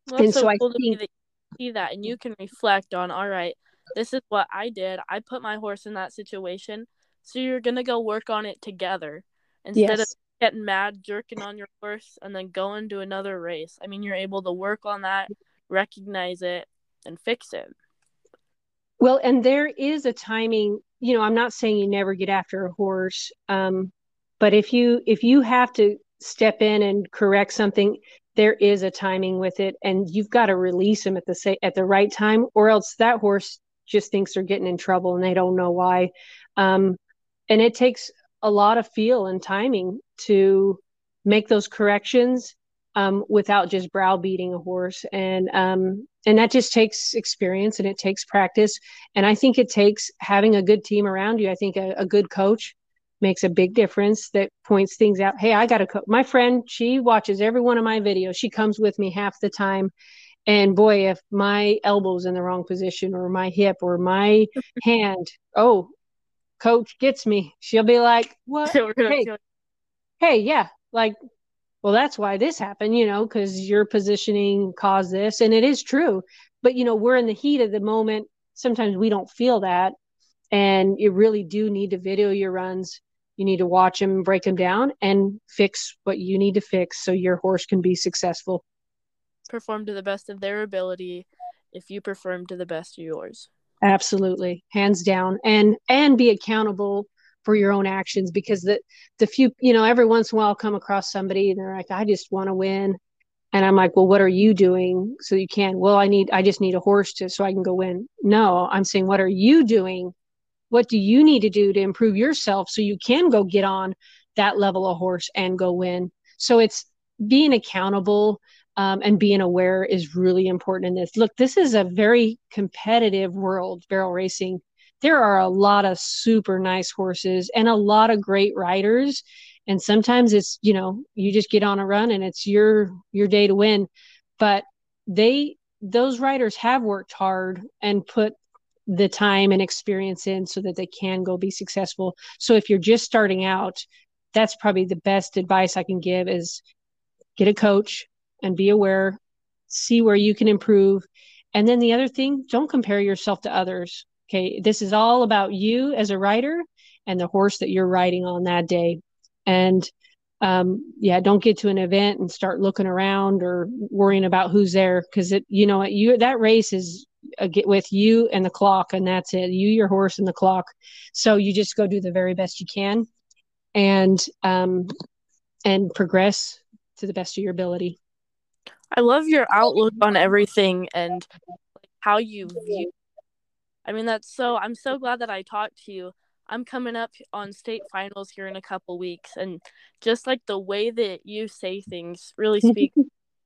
so I think that you see that and you can reflect on, all right, this is what I did. I put my horse in that situation. So you're going to go work on it together instead of getting mad, jerking on your horse, and then going to another race. I mean, you're able to work on that, recognize it, and fix it. Well, and there is a timing. I'm not saying you never get after a horse, but if you have to step in and correct something, there is a timing with it, and you've got to release him at the right time, or else that horse just thinks they're getting in trouble and they don't know why. And it takes a lot of feel and timing to make those corrections without just browbeating a horse. And that just takes experience and it takes practice. And I think it takes having a good team around you. I think a good coach makes a big difference, that points things out. Hey, I got a coach. My friend, she watches every one of my videos. She comes with me half the time. And boy, if my elbow's in the wrong position or my hip or my hand, oh, coach gets me. She'll be like, what? Hey, yeah. Like, well, that's why this happened, because your positioning caused this. And it is true. But, we're in the heat of the moment. Sometimes we don't feel that. And you really do need to video your runs. You need to watch them, break them down, and fix what you need to fix so your horse can be successful. Perform to the best of their ability if you perform to the best of yours. Absolutely. Hands down. And be accountable for your own actions, because the few, every once in a while I'll come across somebody and they're like, I just want to win. And I'm like, well, what are you doing so you can? Well, I just need a horse so I can go win. No, I'm saying, what are you doing? What do you need to do to improve yourself so you can go get on that level of horse and go win? So it's being accountable and being aware is really important in this. Look, this is a very competitive world, barrel racing. There are a lot of super nice horses and a lot of great riders. And sometimes it's, you just get on a run and it's your day to win. But those riders have worked hard and put the time and experience in so that they can go be successful. So if you're just starting out, that's probably the best advice I can give is get a coach and be aware, see where you can improve. And then the other thing, don't compare yourself to others. Okay. This is all about you as a rider and the horse that you're riding on that day. And don't get to an event and start looking around or worrying about who's there. Cause that race is with you and the clock, and that's it. You, your horse, and the clock. So you just go do the very best you can and progress to the best of your ability. I love your outlook on everything and how you view. I mean, I'm so glad that I talked to you. I'm coming up on state finals here in a couple weeks, and just the way that you say things really speaks.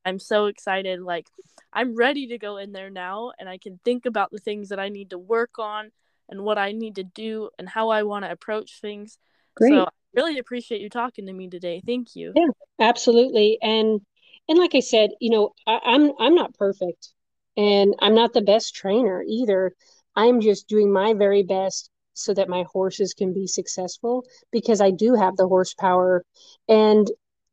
I'm so excited. I'm ready to go in there now, and I can think about the things that I need to work on and what I need to do and how I want to approach things. Great. So I really appreciate you talking to me today. Thank you. Yeah, absolutely. And like I said, I'm not perfect, and I'm not the best trainer either. I'm just doing my very best so that my horses can be successful, because I do have the horsepower, and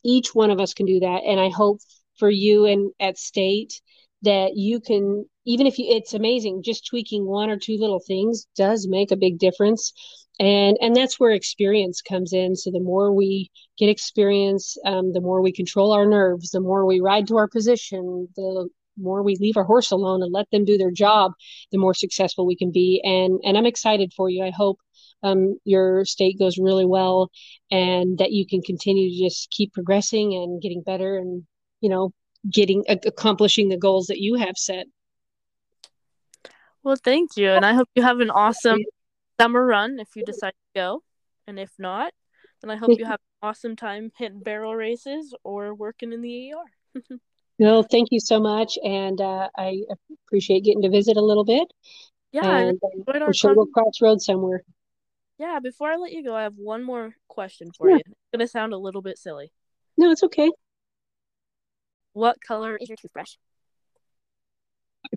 each one of us can do that. And I hope for you and at state that you can, even if it's amazing, just tweaking one or two little things does make a big difference. And that's where experience comes in. So the more we get experience, the more we control our nerves, the more we ride to our position, the more we leave our horse alone and let them do their job, the more successful we can be. And I'm excited for you. I hope your state goes really well and that you can continue to just keep progressing and getting better and, accomplishing the goals that you have set. Well, thank you. And I hope you have an awesome summer run if you decide to go. And if not, then I hope you have an awesome time hitting barrel races or working in the ER. Well, thank you so much. And I appreciate getting to visit a little bit. Yeah. And I'm sure we'll cross roads somewhere. Yeah. Before I let you go, I have one more question for you. It's going to sound a little bit silly. No, it's okay. What color is your toothbrush?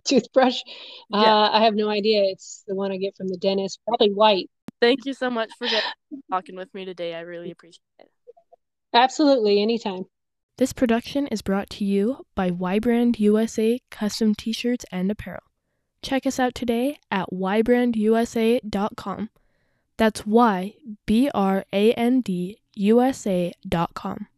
Toothbrush? Yeah. I have no idea. It's the one I get from the dentist. Probably white. Thank you so much for talking with me today. I really appreciate it. Absolutely. Anytime. This production is brought to you by Y-Brand USA Custom T-Shirts and Apparel. Check us out today at ybrandusa.com. That's Y-B-R-A-N-D USA.com.